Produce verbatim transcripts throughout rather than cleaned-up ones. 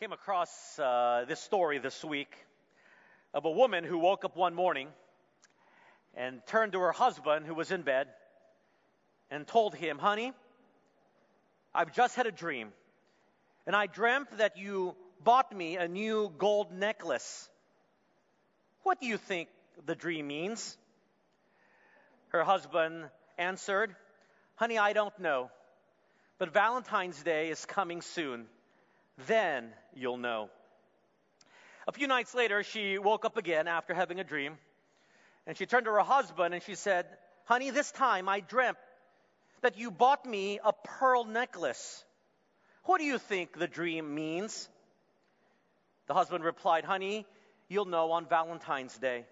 Came across uh, this story this week of a woman who woke up one morning and turned to her husband who was in bed and told him, "Honey, I've just had a dream, and I dreamt that you bought me a new gold necklace. What do you think the dream means?" Her husband answered, "Honey, I don't know, but Valentine's Day is coming soon. Then you'll know." A few nights later, she woke up again after having a dream, and she turned to her husband and she said, "Honey, this time I dreamt that you bought me a pearl necklace. What do you think the dream means?" The husband replied, "Honey, you'll know on Valentine's Day."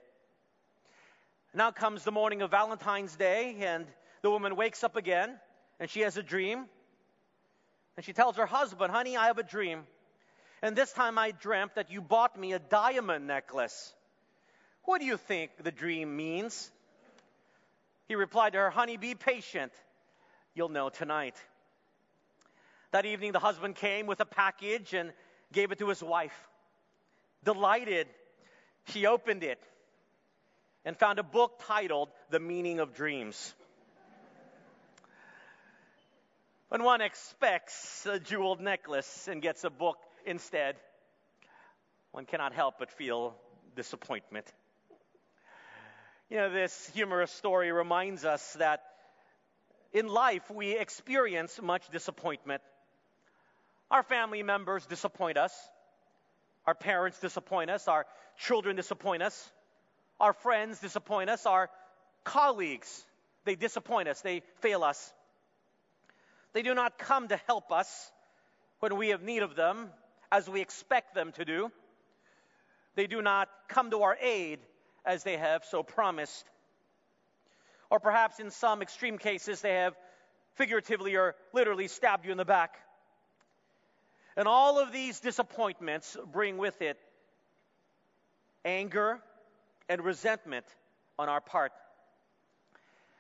Now comes the morning of Valentine's Day, and the woman wakes up again, and she has a dream. And she tells her husband, "Honey, I have a dream, and this time I dreamt that you bought me a diamond necklace. What do you think the dream means?" He replied to her, "Honey, be patient. You'll know tonight." That evening, the husband came with a package and gave it to his wife. Delighted, she opened it and found a book titled The Meaning of Dreams. When one expects a jeweled necklace and gets a book instead, one cannot help but feel disappointment. You know, this humorous story reminds us that in life we experience much disappointment. Our family members disappoint us. Our parents disappoint us. Our children disappoint us. Our friends disappoint us. Our colleagues, they disappoint us. They fail us. They do not come to help us when we have need of them, as we expect them to do. They do not come to our aid as they have so promised. Or perhaps in some extreme cases, they have figuratively or literally stabbed you in the back. And all of these disappointments bring with it anger and resentment on our part.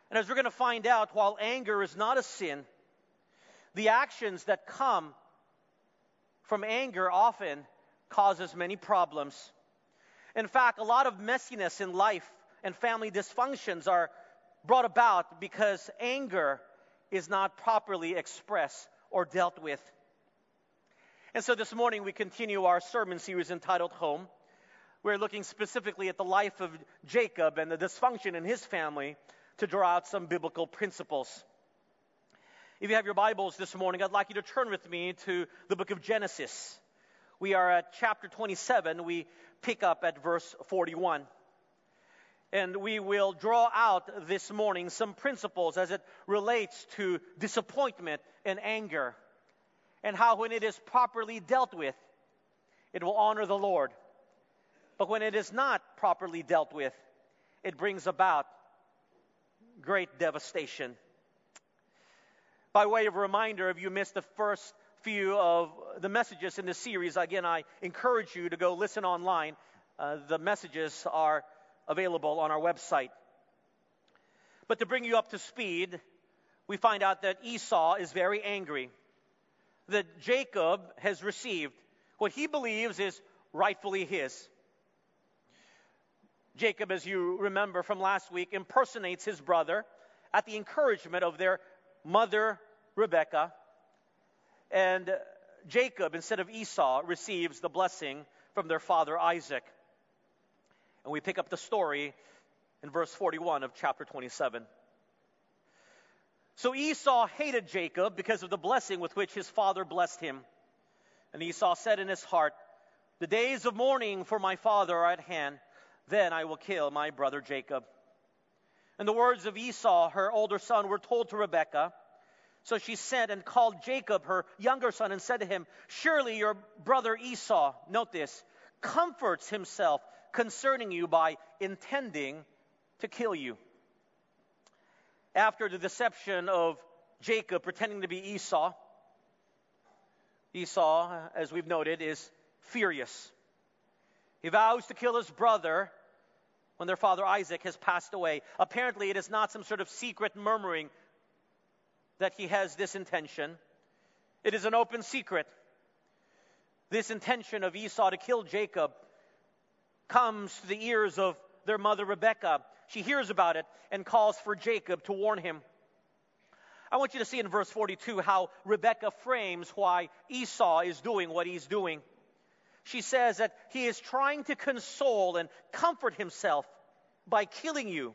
And as we're going to find out, while anger is not a sin, the actions that come from anger often causes many problems. In fact, a lot of messiness in life and family dysfunctions are brought about because anger is not properly expressed or dealt with. And so this morning we continue our sermon series entitled Home. We're looking specifically at the life of Jacob and the dysfunction in his family to draw out some biblical principles. If you have your Bibles this morning, I'd like you to turn with me to the book of Genesis. We are at chapter twenty-seven. We pick up at verse forty-one. And we will draw out this morning some principles as it relates to disappointment and anger, and how when it is properly dealt with, it will honor the Lord. But when it is not properly dealt with, it brings about great devastation. By way of a reminder, if you missed the first few of the messages in this series, again, I encourage you to go listen online. Uh, the messages are available on our website. But to bring you up to speed, we find out that Esau is very angry that Jacob has received what he believes is rightfully his. Jacob, as you remember from last week, impersonates his brother at the encouragement of their mother, Rebekah. And Jacob, instead of Esau, receives the blessing from their father, Isaac. And we pick up the story in verse forty-one of chapter twenty-seven. So Esau hated Jacob because of the blessing with which his father blessed him. And Esau said in his heart, "The days of mourning for my father are at hand. Then I will kill my brother Jacob." And the words of Esau, her older son, were told to Rebekah. So she sent and called Jacob, her younger son, and said to him, "Surely your brother Esau," note this, "comforts himself concerning you by intending to kill you." After the deception of Jacob pretending to be Esau, Esau, as we've noted, is furious. He vows to kill his brother when their father Isaac has passed away. Apparently, it is not some sort of secret murmuring that he has this intention. It is an open secret. this intention of Esau to kill Jacob comes to the ears of their mother Rebekah. She hears about it and calls for Jacob to warn him. I want you to see in verse forty-two how Rebekah frames why Esau is doing what he's doing. She says that he is trying to console and comfort himself by killing you.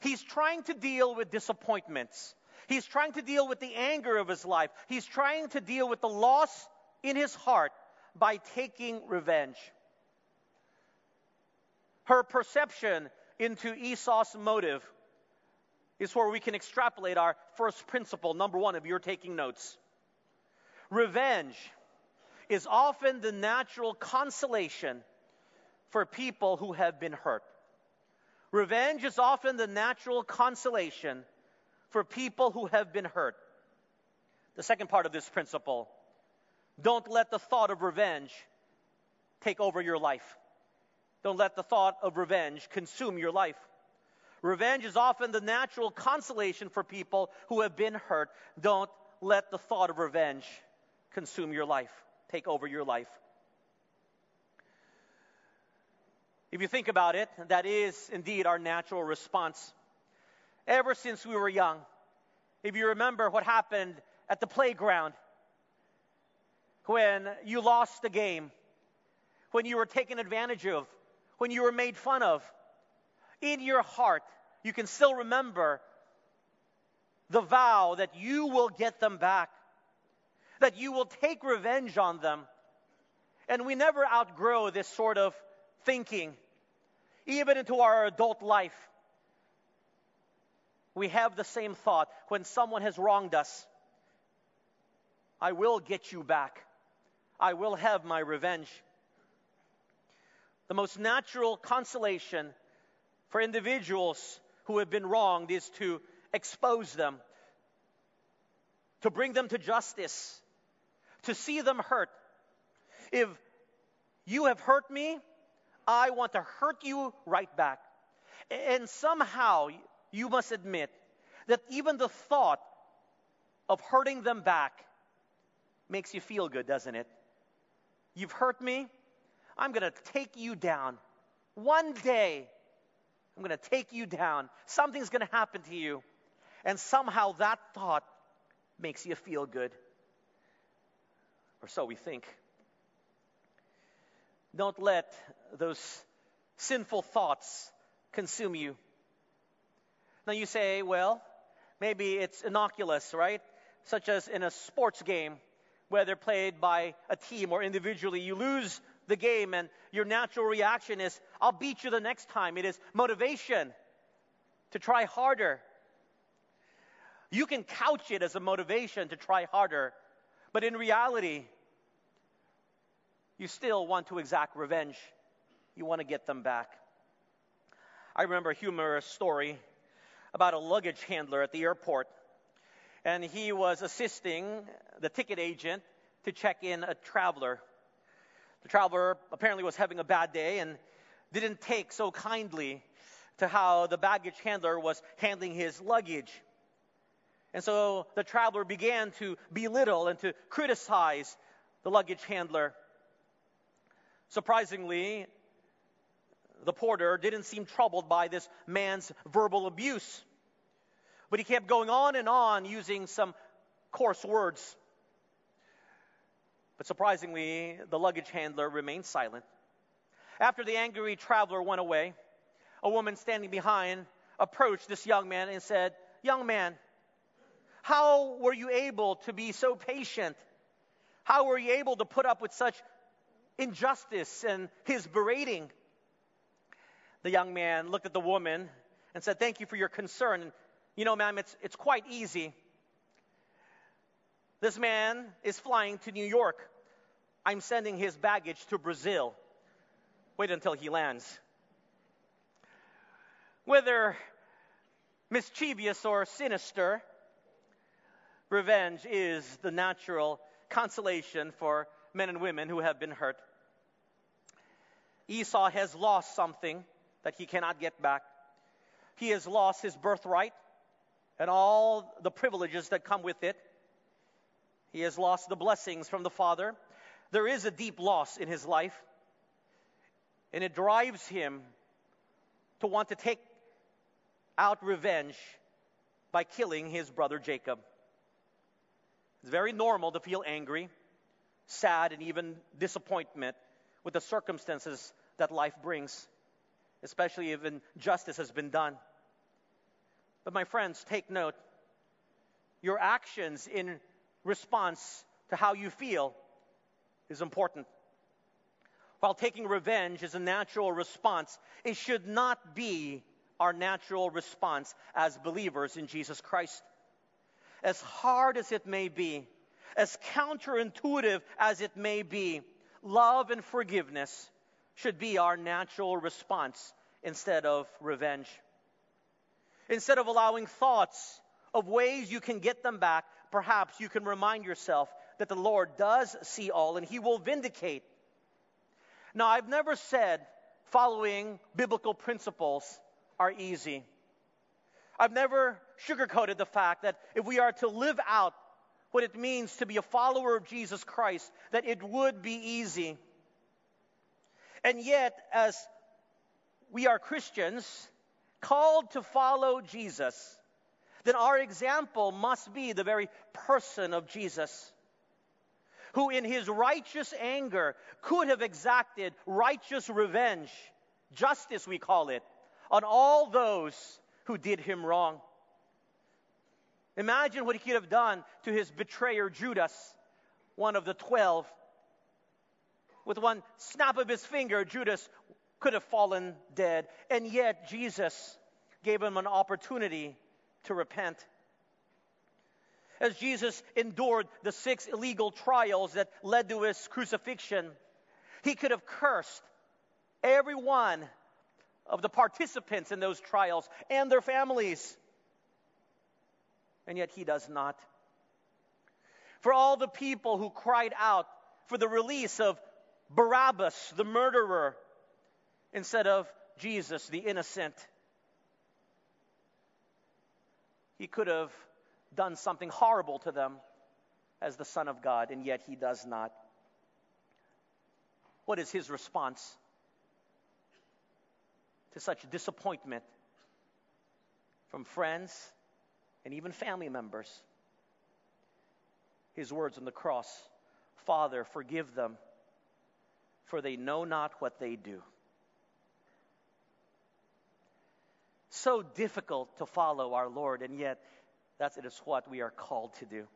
He's trying to deal with disappointments. He's trying to deal with the anger of his life. He's trying to deal with the loss in his heart by taking revenge. Her perception into Esau's motive is where we can extrapolate our first principle, number one, if you're taking notes. Revenge is often the natural consolation for people who have been hurt. Revenge is often the natural consolation for people who have been hurt. The second part of this principle, don't let the thought of revenge take over your life. Don't let the thought of revenge consume your life. Revenge is often the natural consolation for people who have been hurt. Don't let the thought of revenge consume your life, take over your life. If you think about it, that is indeed our natural response. Ever since we were young, if you remember what happened at the playground, when you lost the game, when you were taken advantage of, when you were made fun of, in your heart, you can still remember the vow that you will get them back, that you will take revenge on them. And we never outgrow this sort of thinking. Even into our adult life, we have the same thought. When someone has wronged us, I will get you back. I will have my revenge. The most natural consolation for individuals who have been wronged is to expose them, to bring them to justice, to see them hurt. If you have hurt me, I want to hurt you right back. And somehow you must admit that even the thought of hurting them back makes you feel good, doesn't it? You've hurt me. I'm going to take you down. One day, I'm going to take you down. Something's going to happen to you. And somehow that thought makes you feel good. Or so we think. Don't let those sinful thoughts consume you. Now you say, well, maybe it's innocuous, right? Such as in a sports game, whether played by a team or individually, you lose the game and your natural reaction is, I'll beat you the next time. It is motivation to try harder. You can couch it as a motivation to try harder, but in reality, you still want to exact revenge. You want to get them back. I remember a humorous story about a luggage handler at the airport, and he was assisting the ticket agent to check in a traveler. The traveler apparently was having a bad day and didn't take so kindly to how the baggage handler was handling his luggage. And so the traveler began to belittle and to criticize the luggage handler. Surprisingly, the porter didn't seem troubled by this man's verbal abuse. But he kept going on and on using some coarse words. But surprisingly, the luggage handler remained silent. After the angry traveler went away, a woman standing behind approached this young man and said, "Young man, how were you able to be so patient? How were you able to put up with such injustice and his berating?" The young man looked at the woman and said, "Thank you for your concern. And you know, ma'am, it's, it's quite easy. This man is flying to New York. I'm sending his baggage to Brazil. Wait until he lands." Whether mischievous or sinister, revenge is the natural consolation for men and women who have been hurt. Esau has lost something that he cannot get back. He has lost his birthright and all the privileges that come with it. He has lost the blessings from the father. There is a deep loss in his life, and it drives him to want to take out revenge by killing his brother Jacob. It's very normal to feel angry, sad, and even disappointment with the circumstances that life brings, especially if injustice has been done. But my friends, take note. Your actions in response to how you feel is important. While taking revenge is a natural response, it should not be our natural response as believers in Jesus Christ. As hard as it may be, as counterintuitive as it may be, love and forgiveness should be our natural response instead of revenge. Instead of allowing thoughts of ways you can get them back, perhaps you can remind yourself that the Lord does see all and He will vindicate. Now, I've never said following biblical principles are easy. I've never sugarcoated the fact that if we are to live out what it means to be a follower of Jesus Christ, that it would be easy. And yet, as we are Christians called to follow Jesus, then our example must be the very person of Jesus, who in his righteous anger could have exacted righteous revenge, justice we call it, on all those who did him wrong. Imagine what he could have done to his betrayer Judas, one of the twelve. With one snap of his finger, Judas could have fallen dead, and yet Jesus gave him an opportunity to repent. As Jesus endured the six illegal trials that led to his crucifixion, he could have cursed every one of the participants in those trials and their families. And yet he does not. For all the people who cried out for the release of Barabbas, the murderer, instead of Jesus, the innocent, he could have done something horrible to them as the Son of God, and yet he does not. What is his response to such disappointment from friends and even family members? His words on the cross, "Father, forgive them, for they know not what they do." So difficult to follow our Lord, and yet That's it is what we are called to do.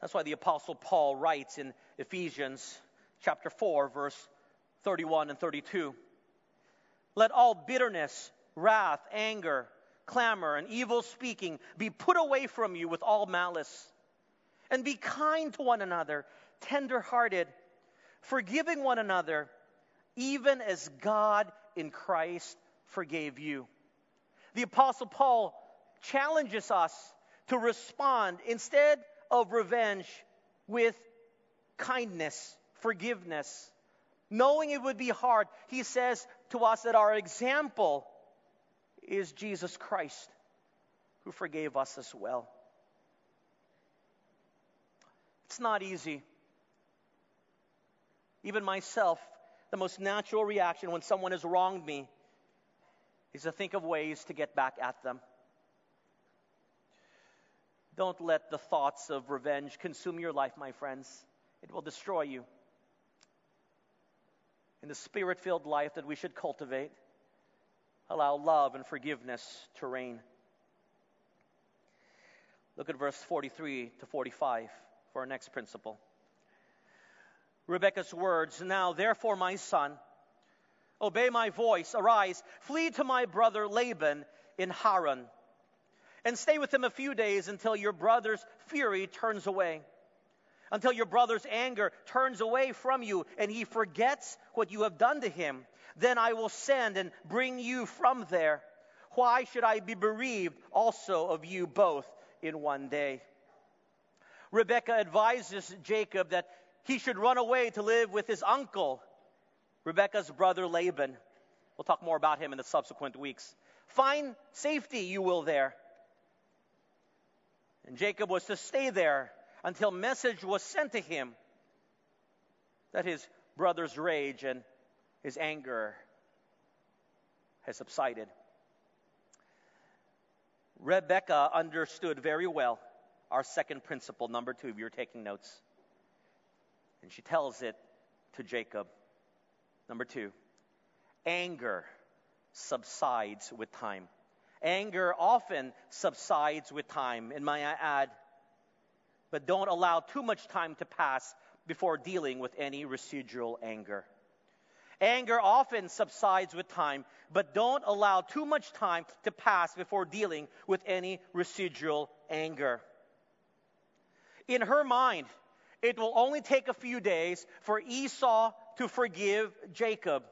That's why the Apostle Paul writes in Ephesians chapter four, verse thirty-one and thirty-two, "Let all bitterness, wrath, anger, clamor, and evil speaking be put away from you with all malice. And be kind to one another, tender-hearted, forgiving one another, even as God in Christ forgave you." The Apostle Paul challenges us to respond instead of revenge with kindness, forgiveness. Knowing it would be hard, he says to us that our example is Jesus Christ, who forgave us as well. It's not easy. Even myself, the most natural reaction when someone has wronged me is to think of ways to get back at them. Don't let the thoughts of revenge consume your life, my friends. It will destroy you. In the spirit-filled life that we should cultivate, allow love and forgiveness to reign. Look at verse forty-three to forty-five for our next principle. Rebekah's words, "Now therefore, my son, obey my voice, arise, flee to my brother Laban in Haran, and stay with him a few days until your brother's fury turns away, until your brother's anger turns away from you, and he forgets what you have done to him. Then I will send and bring you from there. Why should I be bereaved also of you both in one day?" Rebekah advises Jacob that he should run away to live with his uncle, Rebekah's brother Laban. We'll talk more about him in the subsequent weeks. "Find safety, you will there." And Jacob was to stay there until message was sent to him that his brother's rage and his anger has subsided. Rebecca understood very well our second principle, number two, if you're taking notes. And she tells it to Jacob. Number two, anger subsides with time. Anger often subsides with time, and may I add, but don't allow too much time to pass before dealing with any residual anger. Anger often subsides with time, but don't allow too much time to pass before dealing with any residual anger. In her mind, it will only take a few days for Esau to forgive Jacob.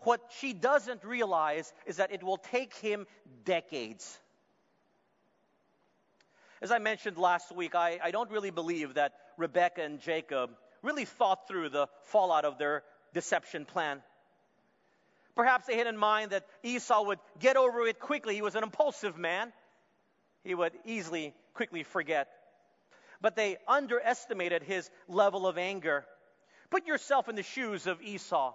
What she doesn't realize is that it will take him decades. As I mentioned last week, I, I don't really believe that Rebecca and Jacob really thought through the fallout of their deception plan. Perhaps they had in mind that Esau would get over it quickly. He was an impulsive man. He would easily, quickly forget. But they underestimated his level of anger. Put yourself in the shoes of Esau.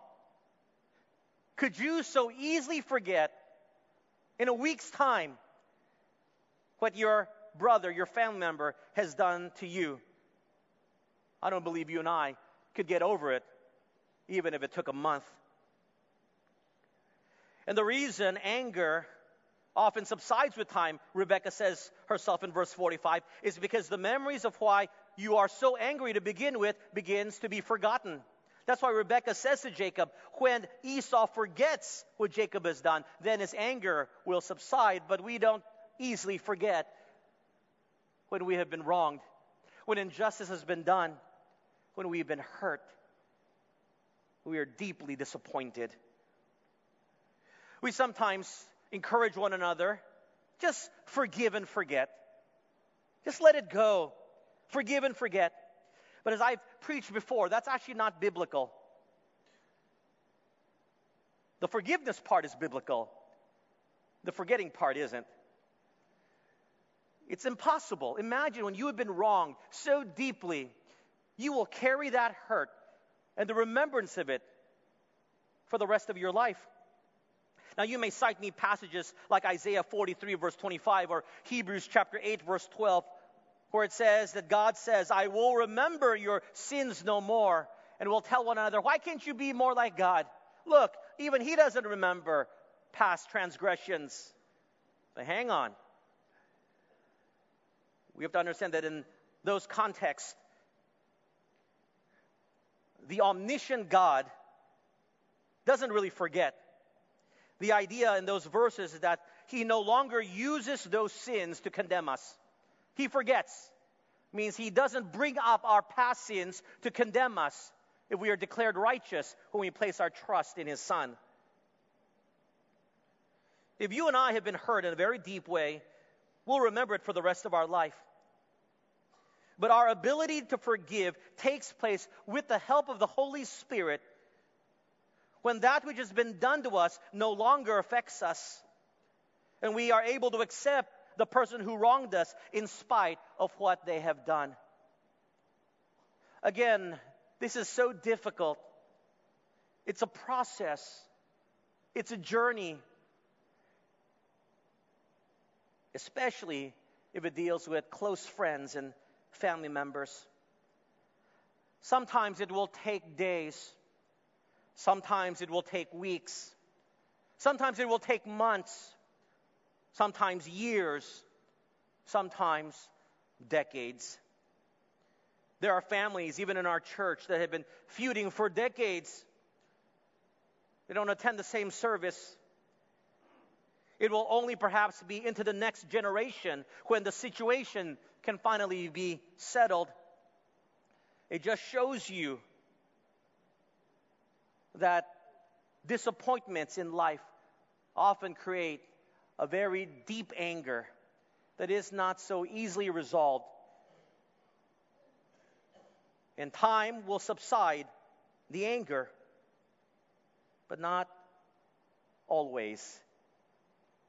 Could you so easily forget in a week's time what your brother, your family member has done to you? I don't believe you and I could get over it, even if it took a month. And the reason anger often subsides with time, Rebecca says herself in verse forty-five, is because the memories of why you are so angry to begin with begins to be forgotten. That's why Rebecca says to Jacob, when Esau forgets what Jacob has done, then his anger will subside. But we don't easily forget when we have been wronged, when injustice has been done, when we've been hurt. We are deeply disappointed. We sometimes encourage one another, just forgive and forget. Just let it go. Forgive and forget. But as I've preached before, that's actually not biblical. The forgiveness part is biblical. The forgetting part isn't. It's impossible. Imagine when you have been wronged so deeply, you will carry that hurt and the remembrance of it for the rest of your life. Now, you may cite me passages like Isaiah forty-three, verse twenty-five, or Hebrews chapter eight, verse twelve, where it says that God says, I will remember your sins no more, and will tell one another, why can't you be more like God? Look, even he doesn't remember past transgressions. But hang on. We have to understand that in those contexts, the omniscient God doesn't really forget. The idea in those verses is that he no longer uses those sins to condemn us. He forgets. It means he doesn't bring up our past sins to condemn us if we are declared righteous when we place our trust in his Son. If you and I have been hurt in a very deep way, we'll remember it for the rest of our life. But our ability to forgive takes place with the help of the Holy Spirit when that which has been done to us no longer affects us, and we are able to accept the person who wronged us in spite of what they have done. Again, this is so difficult. It's a process. It's a journey, especially if it deals with close friends and family members. Sometimes it will take days. Sometimes it will take weeks. Sometimes it will take months. Sometimes years. Sometimes decades. There are families, even in our church, that have been feuding for decades. They don't attend the same service. It will only perhaps be into the next generation when the situation can finally be settled. It just shows you that disappointments in life often create a very deep anger that is not so easily resolved. And time will subside the anger, but not always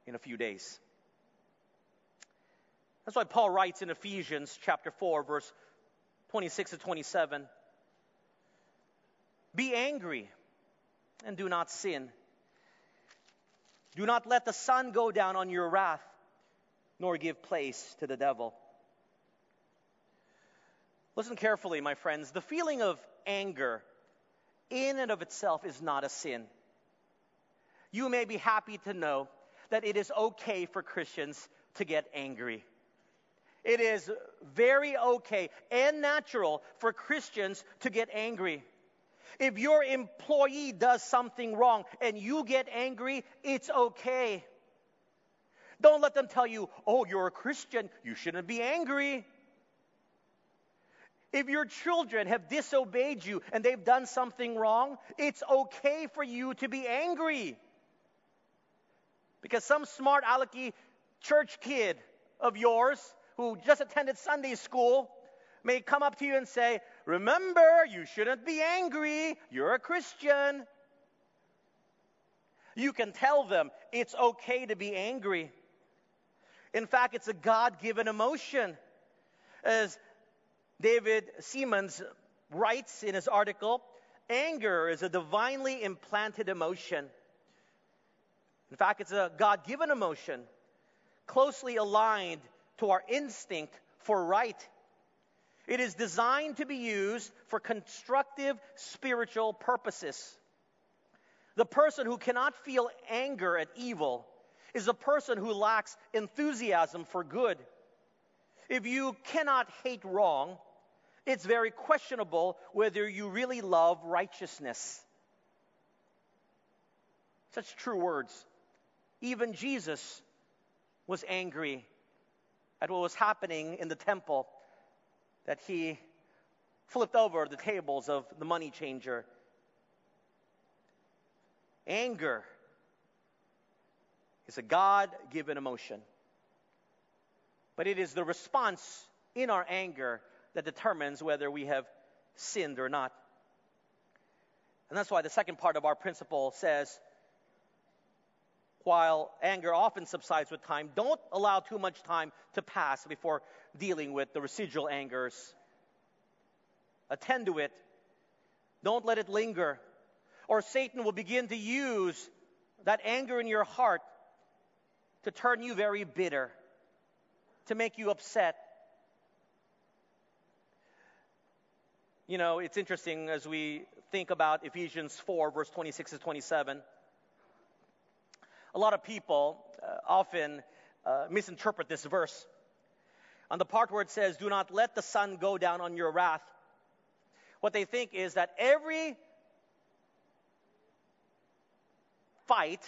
in a few days. That's why Paul writes in Ephesians chapter four, verse twenty-six to twenty-seven, Be angry and do not sin. Do not let the sun go down on your wrath, nor give place to the devil. Listen carefully, my friends. The feeling of anger in and of itself is not a sin. You may be happy to know that it is okay for Christians to get angry. It is very okay and natural for Christians to get angry. If your employee does something wrong and you get angry, it's okay. Don't let them tell you, oh, you're a Christian, you shouldn't be angry. If your children have disobeyed you and they've done something wrong, it's okay for you to be angry. Because some smart alecky church kid of yours who just attended Sunday school may come up to you and say, remember, you shouldn't be angry. You're a Christian. You can tell them it's okay to be angry. In fact, it's a God-given emotion. As David Siemens writes in his article, anger is a divinely implanted emotion. In fact, it's a God-given emotion, closely aligned to our instinct for right. It is designed to be used for constructive spiritual purposes. The person who cannot feel anger at evil is a person who lacks enthusiasm for good. If you cannot hate wrong, it's very questionable whether you really love righteousness. Such true words. Even Jesus was angry at what was happening in the temple, that he flipped over the tables of the money changer. Anger is a God-given emotion, but it is the response in our anger that determines whether we have sinned or not. And that's why the second part of our principle says, while anger often subsides with time, don't allow too much time to pass before dealing with the residual angers. Attend to it. Don't let it linger, or Satan will begin to use that anger in your heart to turn you very bitter, to make you upset. You know, it's interesting as we think about Ephesians four, verse twenty-six to twenty-seven. A lot of people uh, often uh, misinterpret this verse. On the part where it says, do not let the sun go down on your wrath, what they think is that every fight,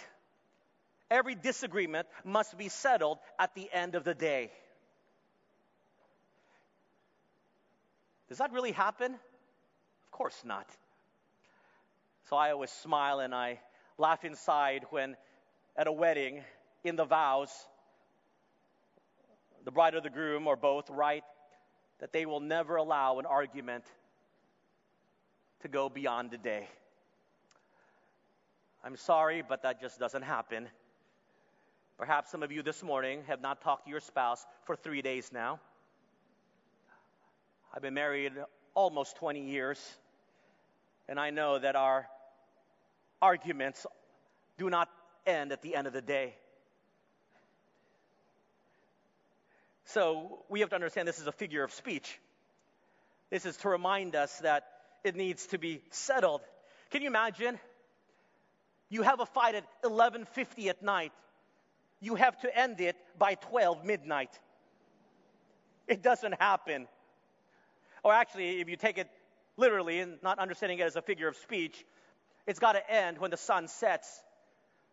every disagreement must be settled at the end of the day. Does that really happen? Of course not. So I always smile and I laugh inside when at a wedding, in the vows, the bride or the groom or both write that they will never allow an argument to go beyond the day. I'm sorry, but that just doesn't happen. Perhaps some of you this morning have not talked to your spouse for three days now. I've been married almost twenty years, and I know that our arguments do not end at the end of the day. So we have to understand this is a figure of speech. This is to remind us that it needs to be settled. Can you imagine? You have a fight at eleven fifty at night. You have to end it by twelve midnight. It doesn't happen. Or actually, if you take it literally and not understanding it as a figure of speech, it's got to end when the sun sets.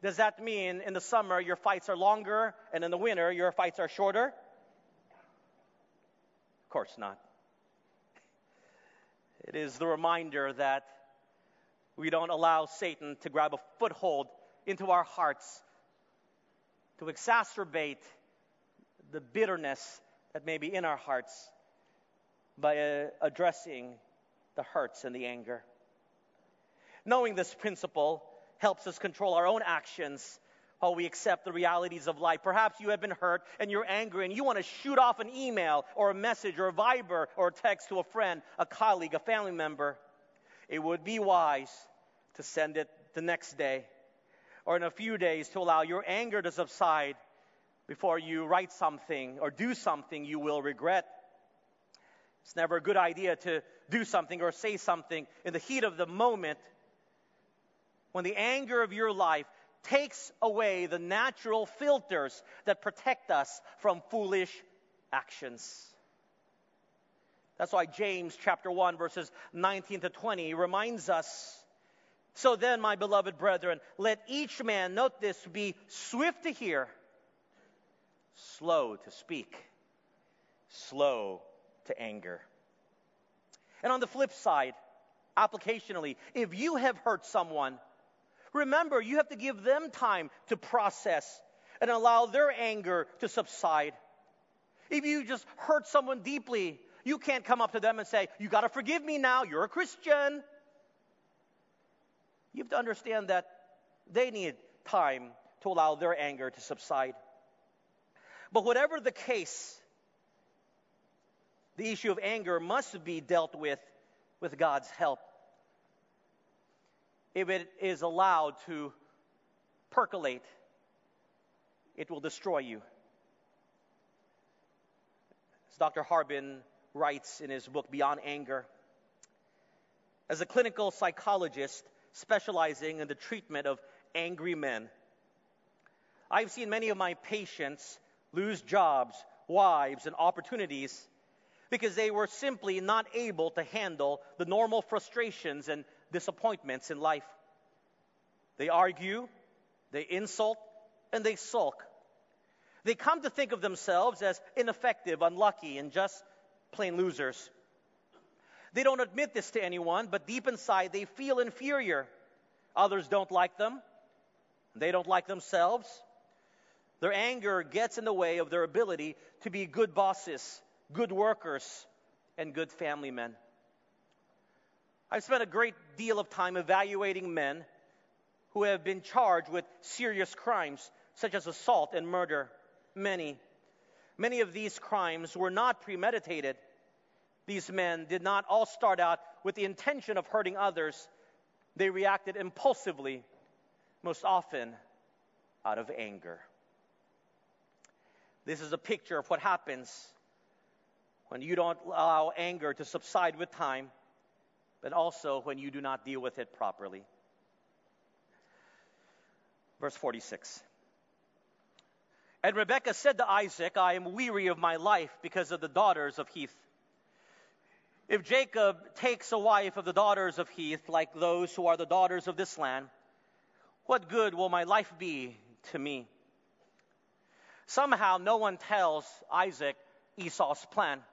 Does that mean in the summer your fights are longer and in the winter your fights are shorter? Of course not. It is the reminder that we don't allow Satan to grab a foothold into our hearts to exacerbate the bitterness that may be in our hearts by uh, addressing the hurts and the anger. Knowing this principle helps us control our own actions while we accept the realities of life. Perhaps you have been hurt and you're angry and you want to shoot off an email or a message or a Viber or a text to a friend, a colleague, a family member. it would be wise to send it the next day or in a few days to allow your anger to subside before you write something or do something you will regret. It's never a good idea to do something or say something in the heat of the moment when the anger of your life takes away the natural filters that protect us from foolish actions. That's why James chapter one verses nineteen to twenty reminds us, "So then, my beloved brethren, let each man," note this, "be swift to hear, slow to speak, slow to anger." And on the flip side, applicationally, if you have hurt someone, remember, you have to give them time to process and allow their anger to subside. If you just hurt someone deeply, you can't come up to them and say, "You got to forgive me now, you're a Christian." You have to understand that they need time to allow their anger to subside. But whatever the case, the issue of anger must be dealt with with God's help. If it is allowed to percolate, it will destroy you. As Doctor Harbin writes in his book, Beyond Anger, as a clinical psychologist specializing in the treatment of angry men, I've seen many of my patients lose jobs, wives, and opportunities because they were simply not able to handle the normal frustrations and disappointments in life. They argue, they insult, and they sulk. They come to think of themselves as ineffective, unlucky, and just plain losers. They don't admit this to anyone, but deep inside they feel inferior. Others don't like them. They don't like themselves. Their anger gets in the way of their ability to be good bosses, good workers, and good family men. I've spent a great deal of time evaluating men who have been charged with serious crimes such as assault and murder. Many, many of these crimes were not premeditated. These men did not all start out with the intention of hurting others. They reacted impulsively, most often out of anger. This is a picture of what happens when you don't allow anger to subside with time, but also when you do not deal with it properly. Verse forty-six. "And Rebekah said to Isaac, I am weary of my life because of the daughters of Heth." If Jacob takes a wife of the daughters of Heth, like those who are the daughters of this land, what good will my life be to me? Somehow no one tells Isaac Esau's plan.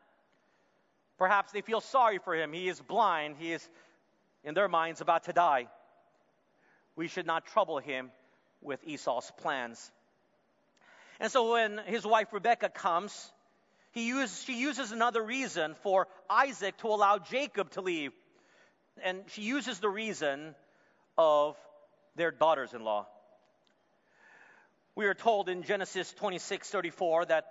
Perhaps they feel sorry for him. He is blind. He is, in their minds, about to die. We should not trouble him with Esau's plans. And so when his wife Rebekah comes, he use, she uses another reason for Isaac to allow Jacob to leave. And she uses the reason of their daughters-in-law. We are told in Genesis twenty-six thirty-four that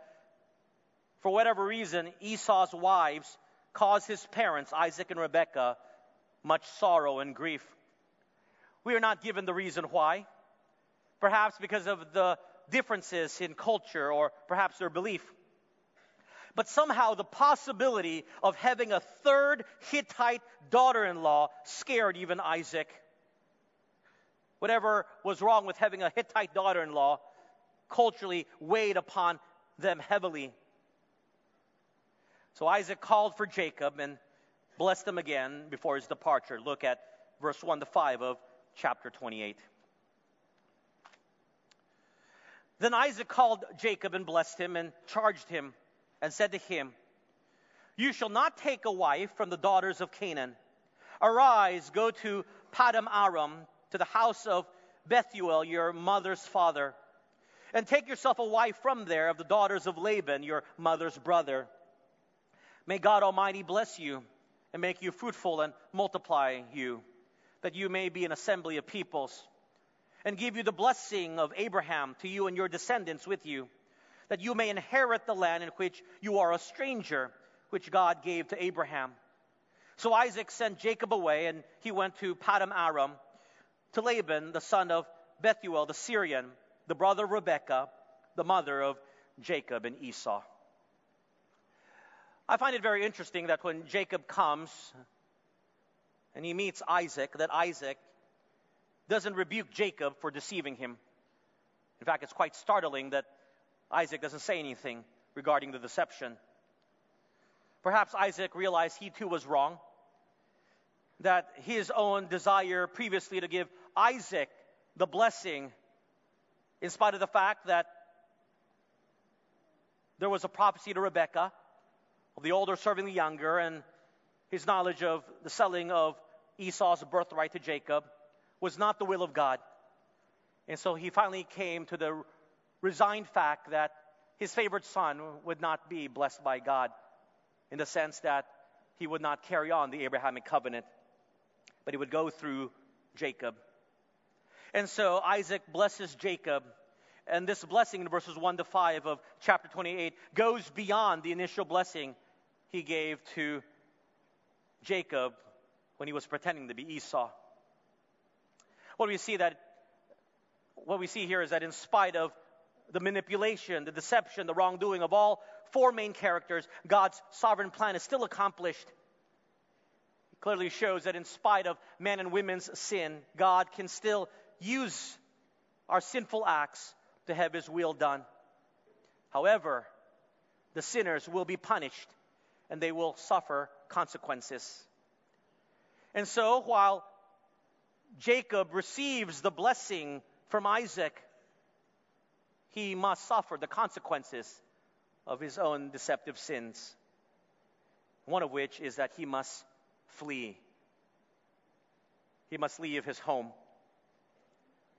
for whatever reason, Esau's wives caused his parents, Isaac and Rebekah, much sorrow and grief. We are not given the reason why. Perhaps because of the differences in culture or perhaps their belief. But somehow the possibility of having a third Hittite daughter-in-law scared even Isaac. Whatever was wrong with having a Hittite daughter-in-law culturally weighed upon them heavily. So Isaac called for Jacob and blessed him again before his departure. Look at verse one to five of chapter twenty-eight. "Then Isaac called Jacob and blessed him and charged him and said to him, You shall not take a wife from the daughters of Canaan. Arise, go to Paddan Aram, to the house of Bethuel, your mother's father, and take yourself a wife from there of the daughters of Laban, your mother's brother. May God Almighty bless you and make you fruitful and multiply you, that you may be an assembly of peoples, and give you the blessing of Abraham to you and your descendants with you, that you may inherit the land in which you are a stranger, which God gave to Abraham. So Isaac sent Jacob away, and he went to Paddan Aram, to Laban, the son of Bethuel, the Syrian, the brother of Rebekah, the mother of Jacob and Esau. I find it very interesting that when Jacob comes and he meets Isaac, that Isaac doesn't rebuke Jacob for deceiving him. In fact, it's quite startling that Isaac doesn't say anything regarding the deception. Perhaps Isaac realized he too was wrong, that his own desire previously to give Isaac the blessing, in spite of the fact that there was a prophecy to Rebekah of the older serving the younger, and his knowledge of the selling of Esau's birthright to Jacob was not the will of God. And so he finally came to the resigned fact that his favorite son would not be blessed by God, in the sense that he would not carry on the Abrahamic covenant, but he would go through Jacob. And so Isaac blesses Jacob, and this blessing in verses one to five of chapter twenty-eight goes beyond the initial blessing he gave to Jacob when he was pretending to be Esau. What we see that what we see here is that in spite of the manipulation, the deception, the wrongdoing of all four main characters, God's sovereign plan is still accomplished. It clearly shows that in spite of men and women's sin, God can still use our sinful acts to have His will done. However, the sinners will be punished and they will suffer consequences. And so, while Jacob receives the blessing from Isaac, he must suffer the consequences of his own deceptive sins, one of which is that he must flee. He must leave his home.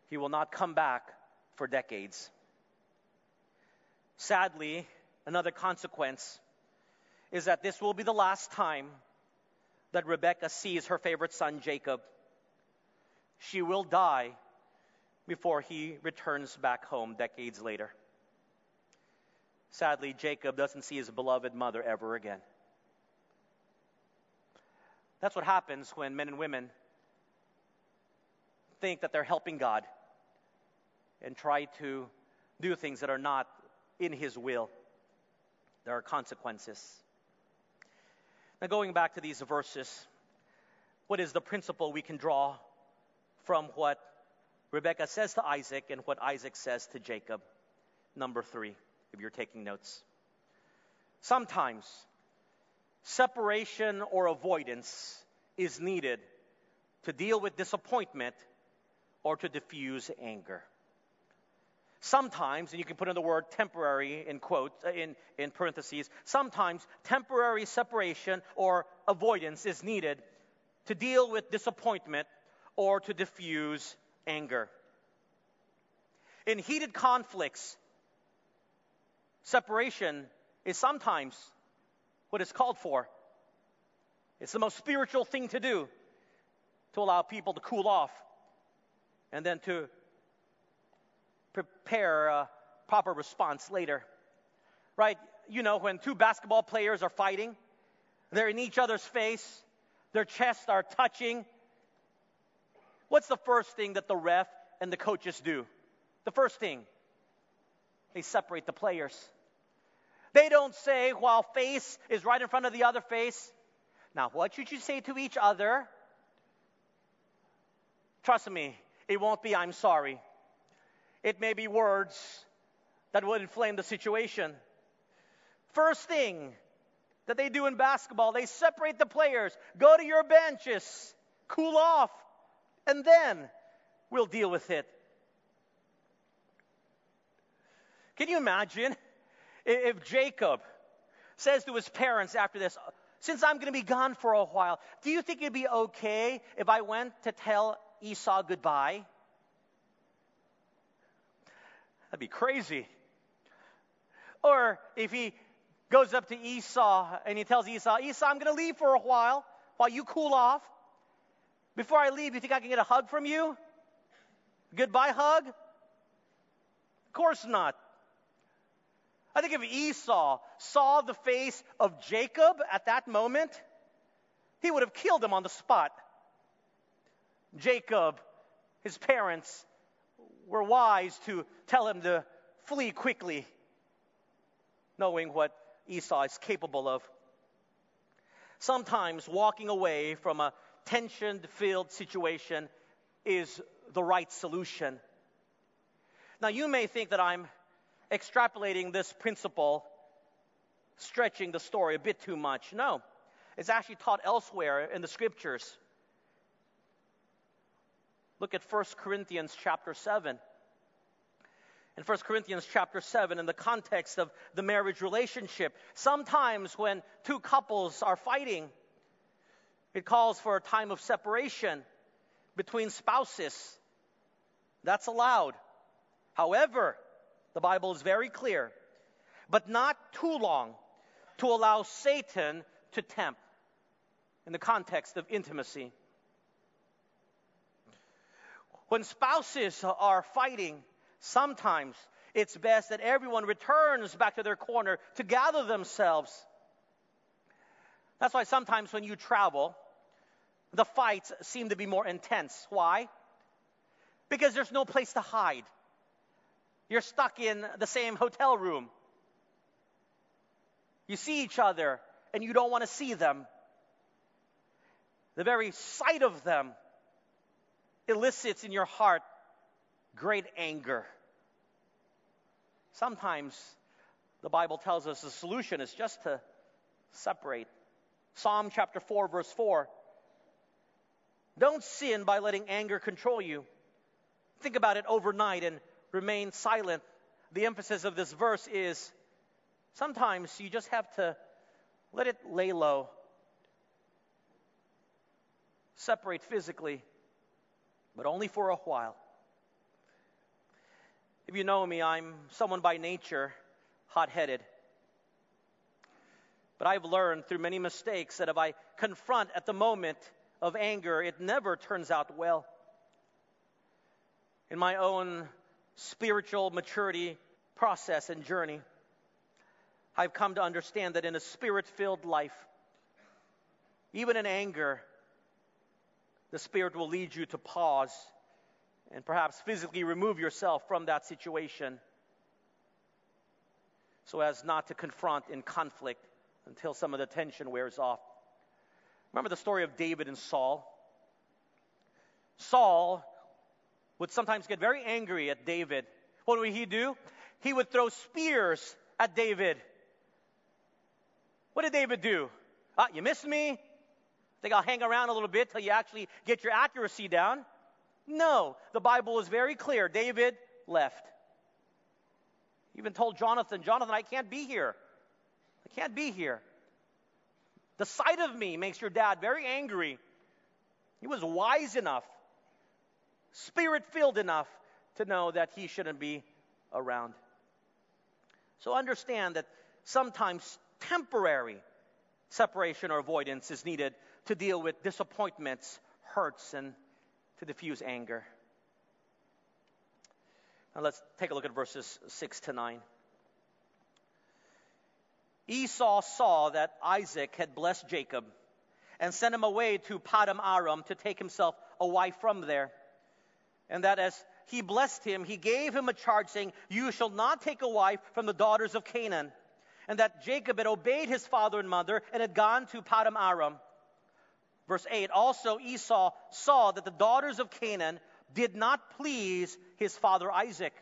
He will not come back for decades. Sadly, another consequence is that this will be the last time that Rebekah sees her favorite son, Jacob. She will die before he returns back home decades later. Sadly, Jacob doesn't see his beloved mother ever again. That's what happens when men and women think that they're helping God and try to do things that are not in His will. There are consequences. Now, going back to these verses, what is the principle we can draw from what Rebekah says to Isaac and what Isaac says to Jacob? Number three, if you're taking notes. Sometimes separation or avoidance is needed to deal with disappointment or to diffuse anger. Sometimes, and you can put in the word temporary in quotes, in, in parentheses, sometimes temporary separation or avoidance is needed to deal with disappointment or to diffuse anger. In heated conflicts, separation is sometimes what is called for. It's the most spiritual thing to do, to allow people to cool off and then to prepare a proper response later. Right? You know, when two basketball players are fighting, they're in each other's face, their chests are touching. What's the first thing that the ref and the coaches do? The first thing, they separate the players. They don't say, while face is right in front of the other face, now what should you say to each other? Trust me, it won't be I'm sorry. It may be words that would inflame the situation. First thing that they do in basketball, they separate the players. Go to your benches, cool off, and then we'll deal with it. Can you imagine if Jacob says to his parents after this, since I'm going to be gone for a while, do you think it'd be okay if I went to tell Esau goodbye? That'd be crazy. Or if he goes up to Esau and he tells Esau, Esau, I'm going to leave for a while while you cool off. Before I leave, you think I can get a hug from you? Goodbye hug? Of course not. I think if Esau saw the face of Jacob at that moment, He would have killed him on the spot. Jacob, his parents, were wise to tell him to flee quickly, knowing what Esau is capable of. Sometimes walking away from a tension-filled situation is the right solution. Now, you may think that I'm extrapolating this principle, stretching the story a bit too much. No, it's actually taught elsewhere in the scriptures. Look at First Corinthians chapter seven. In First Corinthians chapter seven, in the context of the marriage relationship, sometimes when two couples are fighting, it calls for a time of separation between spouses. That's allowed. However, the Bible is very clear, but not too long, to allow Satan to tempt in the context of intimacy. When spouses are fighting, sometimes it's best that everyone returns back to their corner to gather themselves. That's why sometimes when you travel, the fights seem to be more intense. Why? Because there's no place to hide. You're stuck in the same hotel room. You see each other, and you don't want to see them. The very sight of them elicits in your heart great anger. Sometimes the Bible tells us the solution is just to separate. Psalm chapter four, verse four. Don't sin by letting anger control you. Think about it overnight and remain silent. The emphasis of this verse is sometimes you just have to let it lay low. Separate physically, but only for a while. If you know me, I'm someone by nature hot-headed. But I've learned through many mistakes that if I confront at the moment of anger, it never turns out well. In my own spiritual maturity process and journey, I've come to understand that in a spirit-filled life, even in anger, the Spirit will lead you to pause and perhaps physically remove yourself from that situation so as not to confront in conflict until some of the tension wears off. Remember the story of David and Saul? Saul would sometimes get very angry at David. What would he do? He would throw spears at David. What did David do? Ah, you missed me? I think I'll hang around a little bit till you actually get your accuracy down. No, the Bible is very clear. David left. He even told Jonathan, Jonathan, I can't be here. I can't be here. The sight of me makes your dad very angry. He was wise enough, spirit-filled enough to know that he shouldn't be around. So understand that sometimes temporary separation or avoidance is needed to deal with disappointments, hurts, and to diffuse anger. Now let's take a look at verses six to nine. Esau saw that Isaac had blessed Jacob and sent him away to Paddan Aram to take himself a wife from there. And that as he blessed him, he gave him a charge saying, you shall not take a wife from the daughters of Canaan. And that Jacob had obeyed his father and mother and had gone to Paddan Aram. Verse eight, also Esau saw that the daughters of Canaan did not please his father Isaac.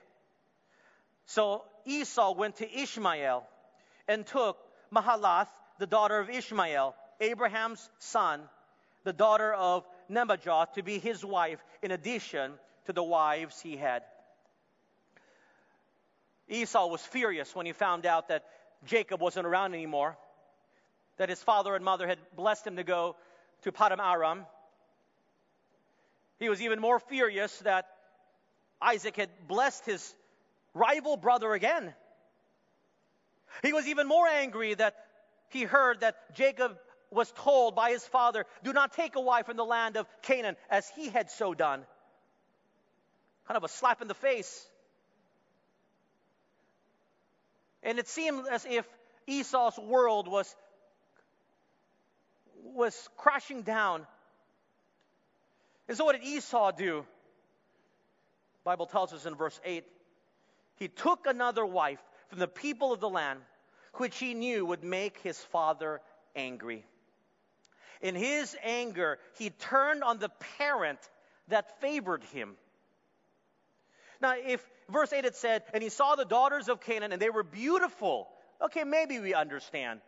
So Esau went to Ishmael and took Mahalath, the daughter of Ishmael, Abraham's son, the daughter of Nebaioth, to be his wife in addition to the wives he had. Esau was furious when he found out that Jacob wasn't around anymore, that his father and mother had blessed him to go to Paddan Aram. He was even more furious that Isaac had blessed his rival brother again. He was even more angry that he heard that Jacob was told by his father, do not take a wife from the land of Canaan, as he had so done. Kind of a slap in the face. And it seemed as if Esau's world was was crashing down. And so what did Esau do? The Bible tells us in verse eight, he took another wife from the people of the land, which he knew would make his father angry. In his anger, he turned on the parent that favored him. Now, if verse eight it said, and he saw the daughters of Canaan, and they were beautiful. Okay, maybe we understand.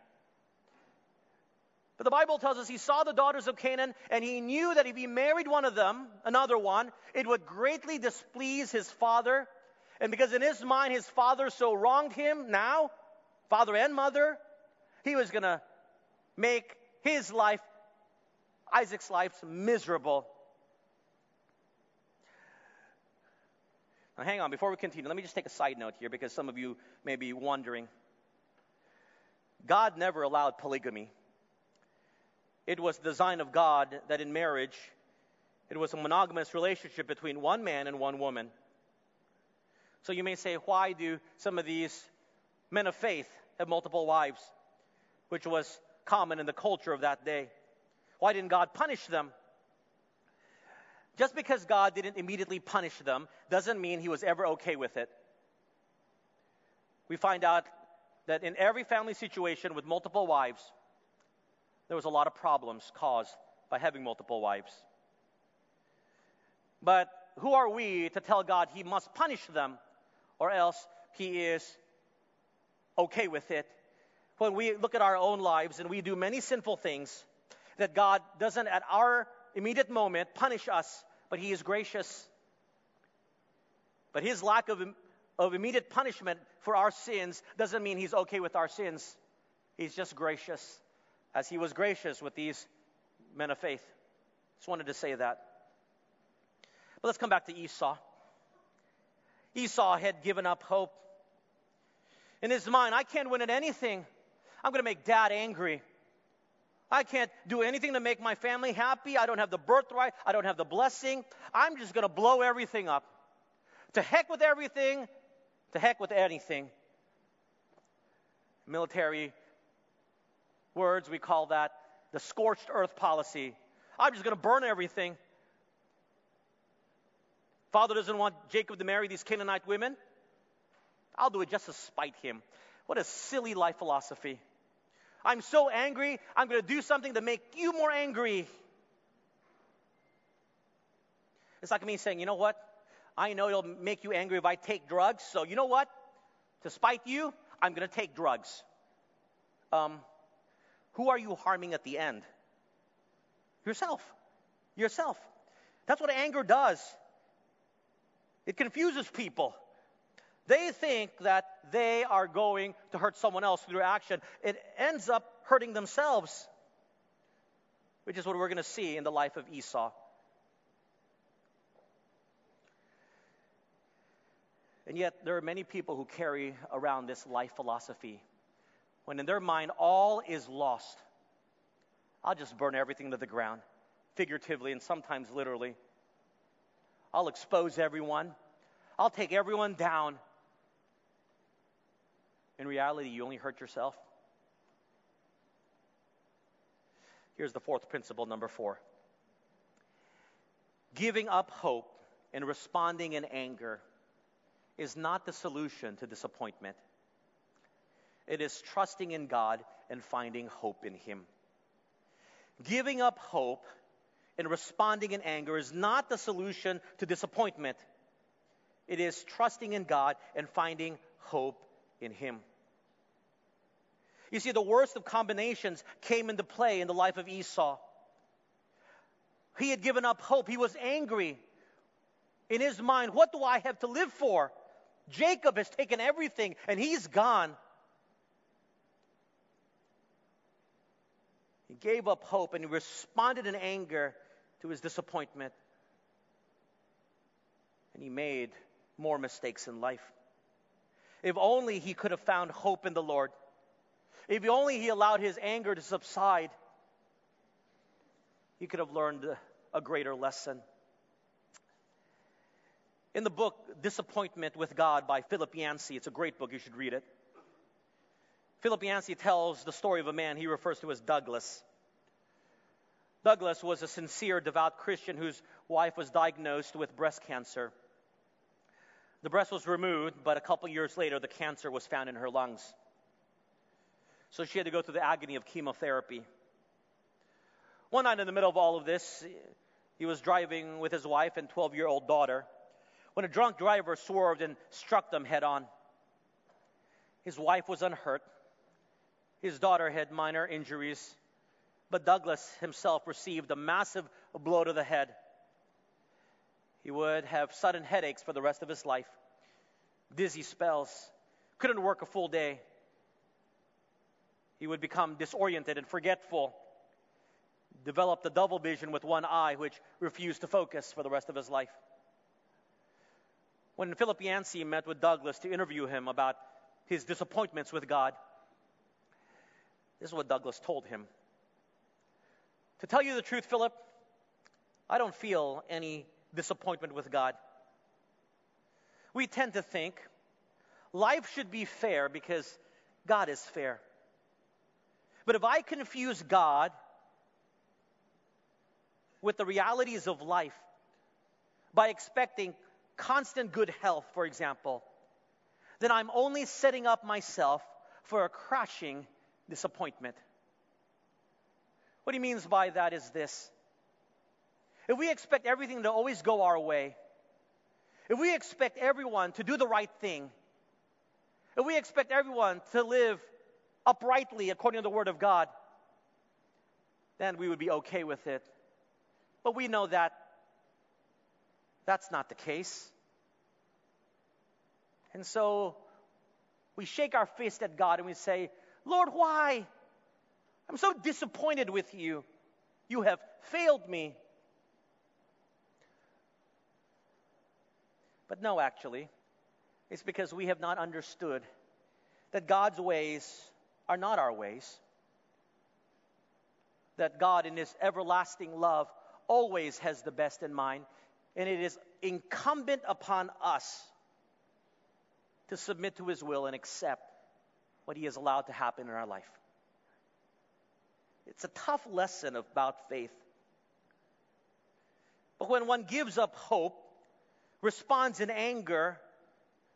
But the Bible tells us he saw the daughters of Canaan, and he knew that if he married one of them, another one, it would greatly displease his father. And because in his mind his father so wronged him, now, father and mother, he was going to make his life, Isaac's life, miserable. Now, hang on, before we continue, let me just take a side note here, because some of you may be wondering. God never allowed polygamy. It was the design of God that in marriage, it was a monogamous relationship between one man and one woman. So you may say, why do some of these men of faith have multiple wives, which was common in the culture of that day? Why didn't God punish them? Just because God didn't immediately punish them doesn't mean he was ever okay with it. We find out that in every family situation with multiple wives, there was a lot of problems caused by having multiple wives. But who are we to tell God he must punish them, or else he is okay with it? When we look at our own lives and we do many sinful things, that God doesn't at our immediate moment punish us, but he is gracious. But his lack of, of immediate punishment for our sins doesn't mean he's okay with our sins. He's just gracious, as he was gracious with these men of faith. Just wanted to say that. But let's come back to Esau. Esau had given up hope. In his mind, I can't win at anything. I'm going to make dad angry. I can't do anything to make my family happy. I don't have the birthright. I don't have the blessing. I'm just going to blow everything up. To heck with everything. To heck with anything. Military words, we call that the scorched earth policy. I'm just going to burn everything. Father doesn't want Jacob to marry these Canaanite women. I'll do it just to spite him. What a silly life philosophy. I'm so angry, I'm going to do something to make you more angry. It's like me saying, you know what? I know it'll make you angry if I take drugs, so you know what? To spite you, I'm going to take drugs. Um, who are you harming at the end? Yourself. Yourself. That's what anger does. It confuses people. They think that they are going to hurt someone else through their action. It ends up hurting themselves, which is what we're going to see in the life of Esau. And yet, there are many people who carry around this life philosophy, when in their mind, all is lost. I'll just burn everything to the ground, figuratively and sometimes literally. I'll expose everyone. I'll take everyone down. In reality, you only hurt yourself. Here's the fourth principle, number four. Giving up hope and responding in anger is not the solution to disappointment. It is trusting in God and finding hope in Him. Giving up hope and responding in anger is not the solution to disappointment. It is trusting in God and finding hope in Him. You see, the worst of combinations came into play in the life of Esau. He had given up hope. He was angry. In his mind, what do I have to live for? Jacob has taken everything, and he's gone. He gave up hope, and he responded in anger to his disappointment. And he made more mistakes in life. If only he could have found hope in the Lord. If only he allowed his anger to subside, he could have learned a greater lesson. In the book, Disappointment with God by Philip Yancey, it's a great book, you should read it. Philip Yancey tells the story of a man he refers to as Douglas. Douglas was a sincere, devout Christian whose wife was diagnosed with breast cancer. The breast was removed, but a couple years later, the cancer was found in her lungs. So she had to go through the agony of chemotherapy. One night in the middle of all of this, he was driving with his wife and twelve-year-old daughter when a drunk driver swerved and struck them head-on. His wife was unhurt. His daughter had minor injuries, but Douglas himself received a massive blow to the head. He would have sudden headaches for the rest of his life, dizzy spells, couldn't work a full day. He would become disoriented and forgetful, developed a double vision with one eye, which refused to focus for the rest of his life. When Philip Yancey met with Douglas to interview him about his disappointments with God, this is what Douglas told him. "To tell you the truth, Philip, I don't feel any disappointment with God. We tend to think life should be fair because God is fair. But if I confuse God with the realities of life by expecting constant good health, for example, then I'm only setting up myself for a crashing disappointment." What he means by that is this. If we expect everything to always go our way, if we expect everyone to do the right thing, if we expect everyone to live uprightly according to the Word of God, then we would be okay with it. But we know that that's not the case. And so we shake our fist at God and we say, "Lord, why? I'm so disappointed with you. You have failed me." But no, actually, it's because we have not understood that God's ways are not our ways. That God, in His everlasting love, always has the best in mind, and it is incumbent upon us to submit to His will and accept what He has allowed to happen in our life. It's a tough lesson about faith. But when one gives up hope, responds in anger,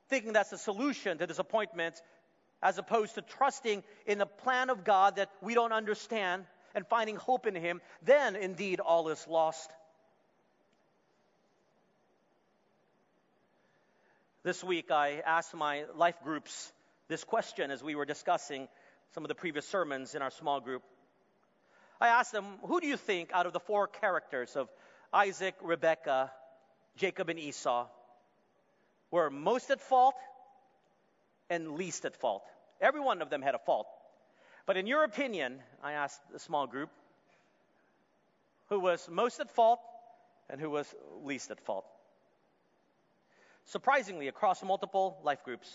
thinking that's the solution to disappointment, as opposed to trusting in the plan of God that we don't understand and finding hope in Him, then indeed all is lost. This week I asked my life groups this question as we were discussing some of the previous sermons in our small group. I asked them, who do you think out of the four characters of Isaac, Rebekah, Jacob, and Esau were most at fault and least at fault? Every one of them had a fault. But in your opinion, I asked the small group, who was most at fault and who was least at fault? Surprisingly, across multiple life groups,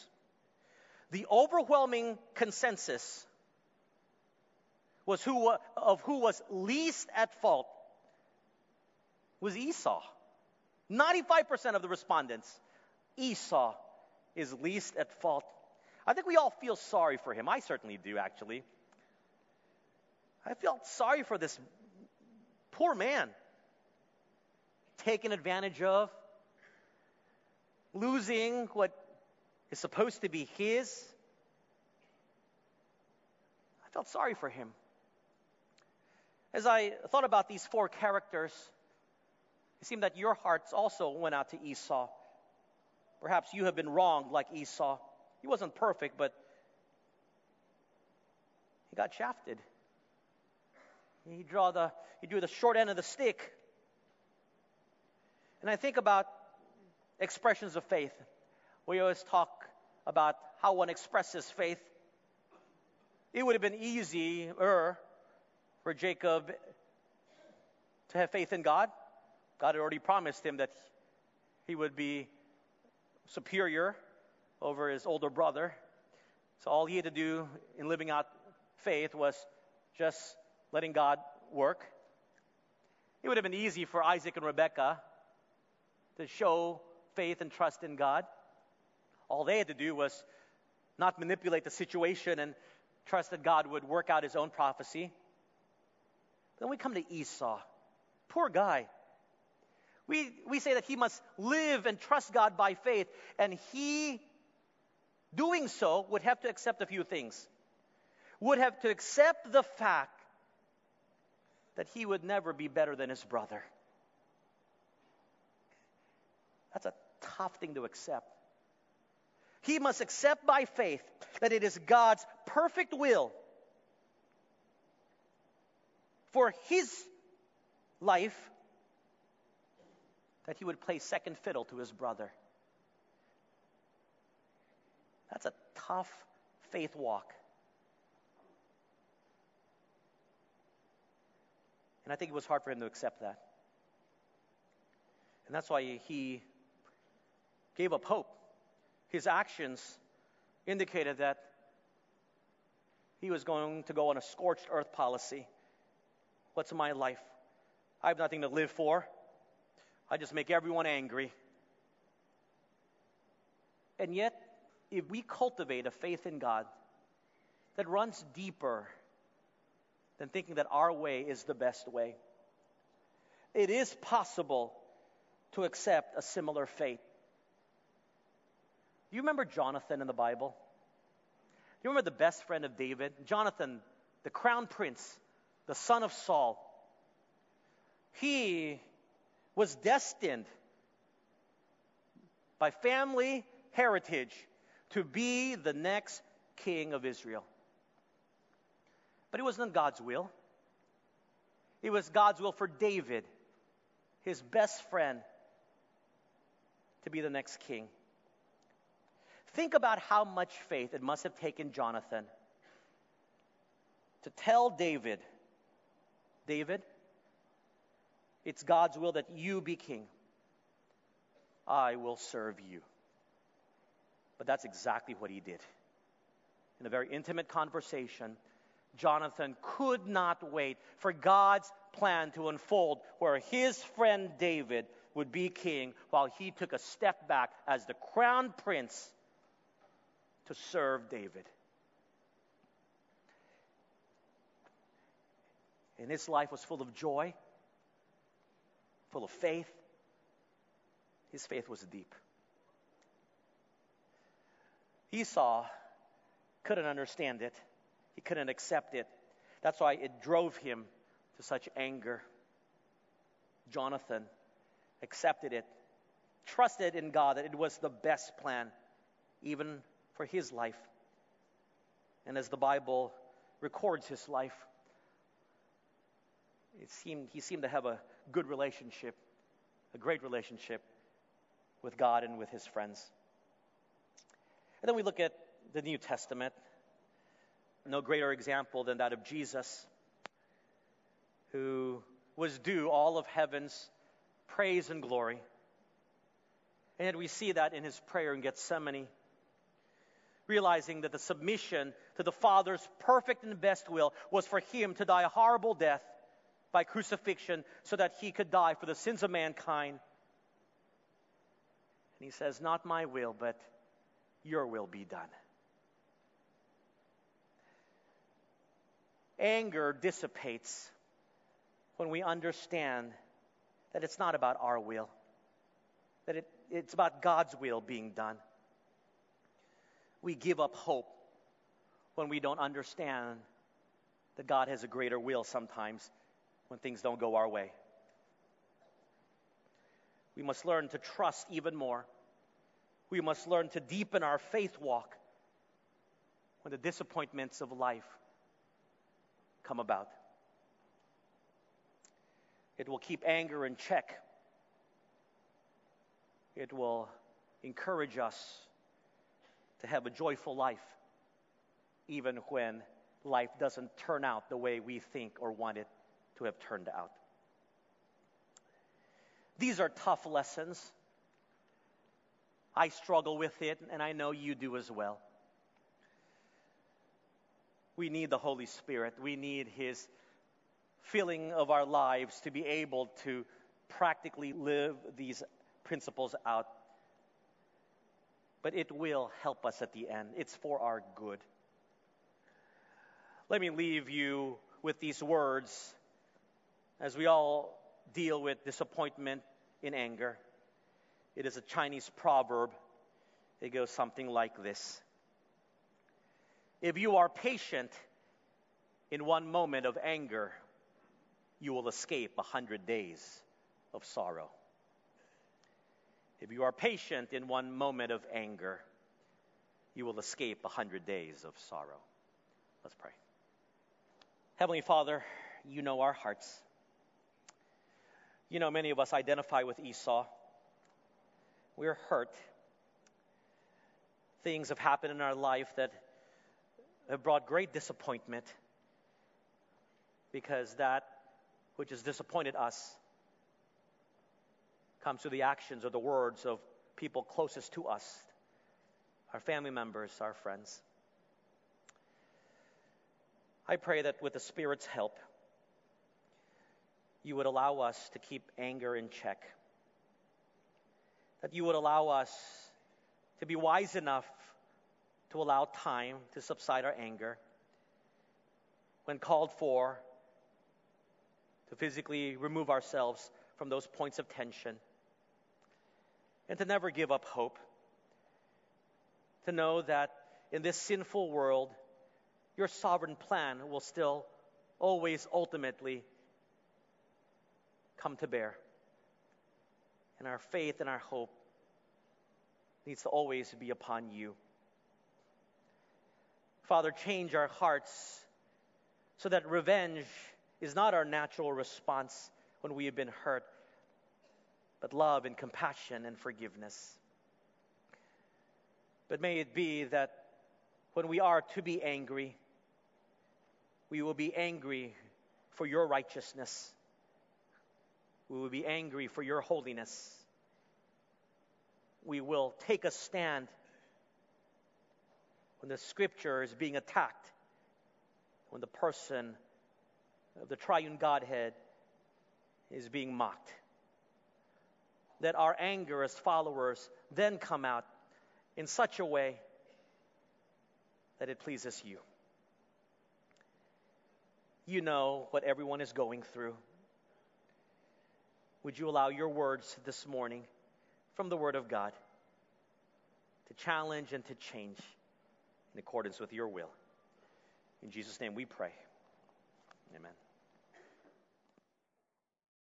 the overwhelming consensus was who of who was least at fault was Esau. ninety-five percent of the respondents, Esau is least at fault. I think we all feel sorry for him. I certainly do, actually. I felt sorry for this poor man, taken advantage of, losing what is supposed to be his. I felt sorry for him. As I thought about these four characters, it seemed that your hearts also went out to Esau. Perhaps you have been wronged like Esau. He wasn't perfect, but he got shafted. He drew the, he drew the short end of the stick. And I think about expressions of faith. We always talk about how one expresses faith. It would have been easier for Jacob to have faith in God. God had already promised him that he would be superior over his older brother. So all he had to do in living out faith was just letting God work. It would have been easy for Isaac and Rebekah to show faith and trust in God. All they had to do was not manipulate the situation and trust that God would work out His own prophecy. Then we come to Esau. Poor guy. We, we say that he must live and trust God by faith, and he, doing so, would have to accept a few things. Would have to accept the fact that he would never be better than his brother. That's a tough thing to accept. He must accept by faith that it is God's perfect will for his life that he would play second fiddle to his brother. That's a tough faith walk. And I think it was hard for him to accept that. And that's why he gave up hope. His actions indicated that he was going to go on a scorched earth policy. What's my life? I have nothing to live for. I just make everyone angry. And yet, if we cultivate a faith in God that runs deeper than thinking that our way is the best way, it is possible to accept a similar fate. Do you remember Jonathan in the Bible? Do you remember the best friend of David? Jonathan, the crown prince, the son of Saul. He was destined by family heritage to be the next king of Israel. But it wasn't God's will. It was God's will for David, his best friend, to be the next king. Think about how much faith it must have taken Jonathan to tell David, David, it's God's will that you be king. I will serve you. But that's exactly what he did. In a very intimate conversation, Jonathan could not wait for God's plan to unfold where his friend David would be king while he took a step back as the crown prince to serve David. And his life was full of joy, full of faith. His faith was deep. Esau couldn't understand it. He couldn't accept it. That's why it drove him to such anger. Jonathan accepted it, trusted in God that it was the best plan, even for his life. And as the Bible records his life, it seemed he seemed to have a good relationship, a great relationship with God and with his friends. And then we look at the New Testament. No greater example than that of Jesus, who was due all of heaven's praise and glory. And we see that in his prayer in Gethsemane, realizing that the submission to the Father's perfect and best will was for him to die a horrible death by crucifixion so that he could die for the sins of mankind. And he says, not my will, but your will be done. Anger dissipates when we understand that it's not about our will, that it, it's about God's will being done. We give up hope when we don't understand that God has a greater will sometimes when things don't go our way. We must learn to trust even more. We must learn to deepen our faith walk when the disappointments of life come about. It will keep anger in check. It will encourage us to have a joyful life, even when life doesn't turn out the way we think or want it to have turned out. These are tough lessons. I struggle with it, and I know you do as well. We need the Holy Spirit. We need His filling of our lives to be able to practically live these principles out. But it will help us at the end. It's for our good. Let me leave you with these words As we all deal with disappointment in anger, it is a Chinese proverb. It goes something like this. If you are patient in one moment of anger, you will escape a hundred days of sorrow. If you are patient in one moment of anger, you will escape a hundred days of sorrow. Let's pray. Heavenly Father, you know our hearts. You know, many of us identify with Esau. We're hurt. Things have happened in our life that have brought great disappointment, because that which has disappointed us comes through the actions or the words of people closest to us, our family members, our friends. I pray that with the Spirit's help, you would allow us to keep anger in check. That you would allow us to be wise enough to allow time to subside our anger. When called for, to physically remove ourselves from those points of tension. And to never give up hope. To know that in this sinful world, your sovereign plan will still always ultimately come to bear. And our faith and our hope needs to always be upon you. Father, change our hearts so that revenge is not our natural response when we have been hurt, but love and compassion and forgiveness. But may it be that when we are to be angry, we will be angry for your righteousness. We will be angry for your holiness. We will take a stand when the Scripture is being attacked, when the person of the triune Godhead is being mocked. That our anger as followers then come out in such a way that it pleases you. You know what everyone is going through. Would you allow your words this morning from the Word of God to challenge and to change in accordance with your will? In Jesus' name we pray. Amen.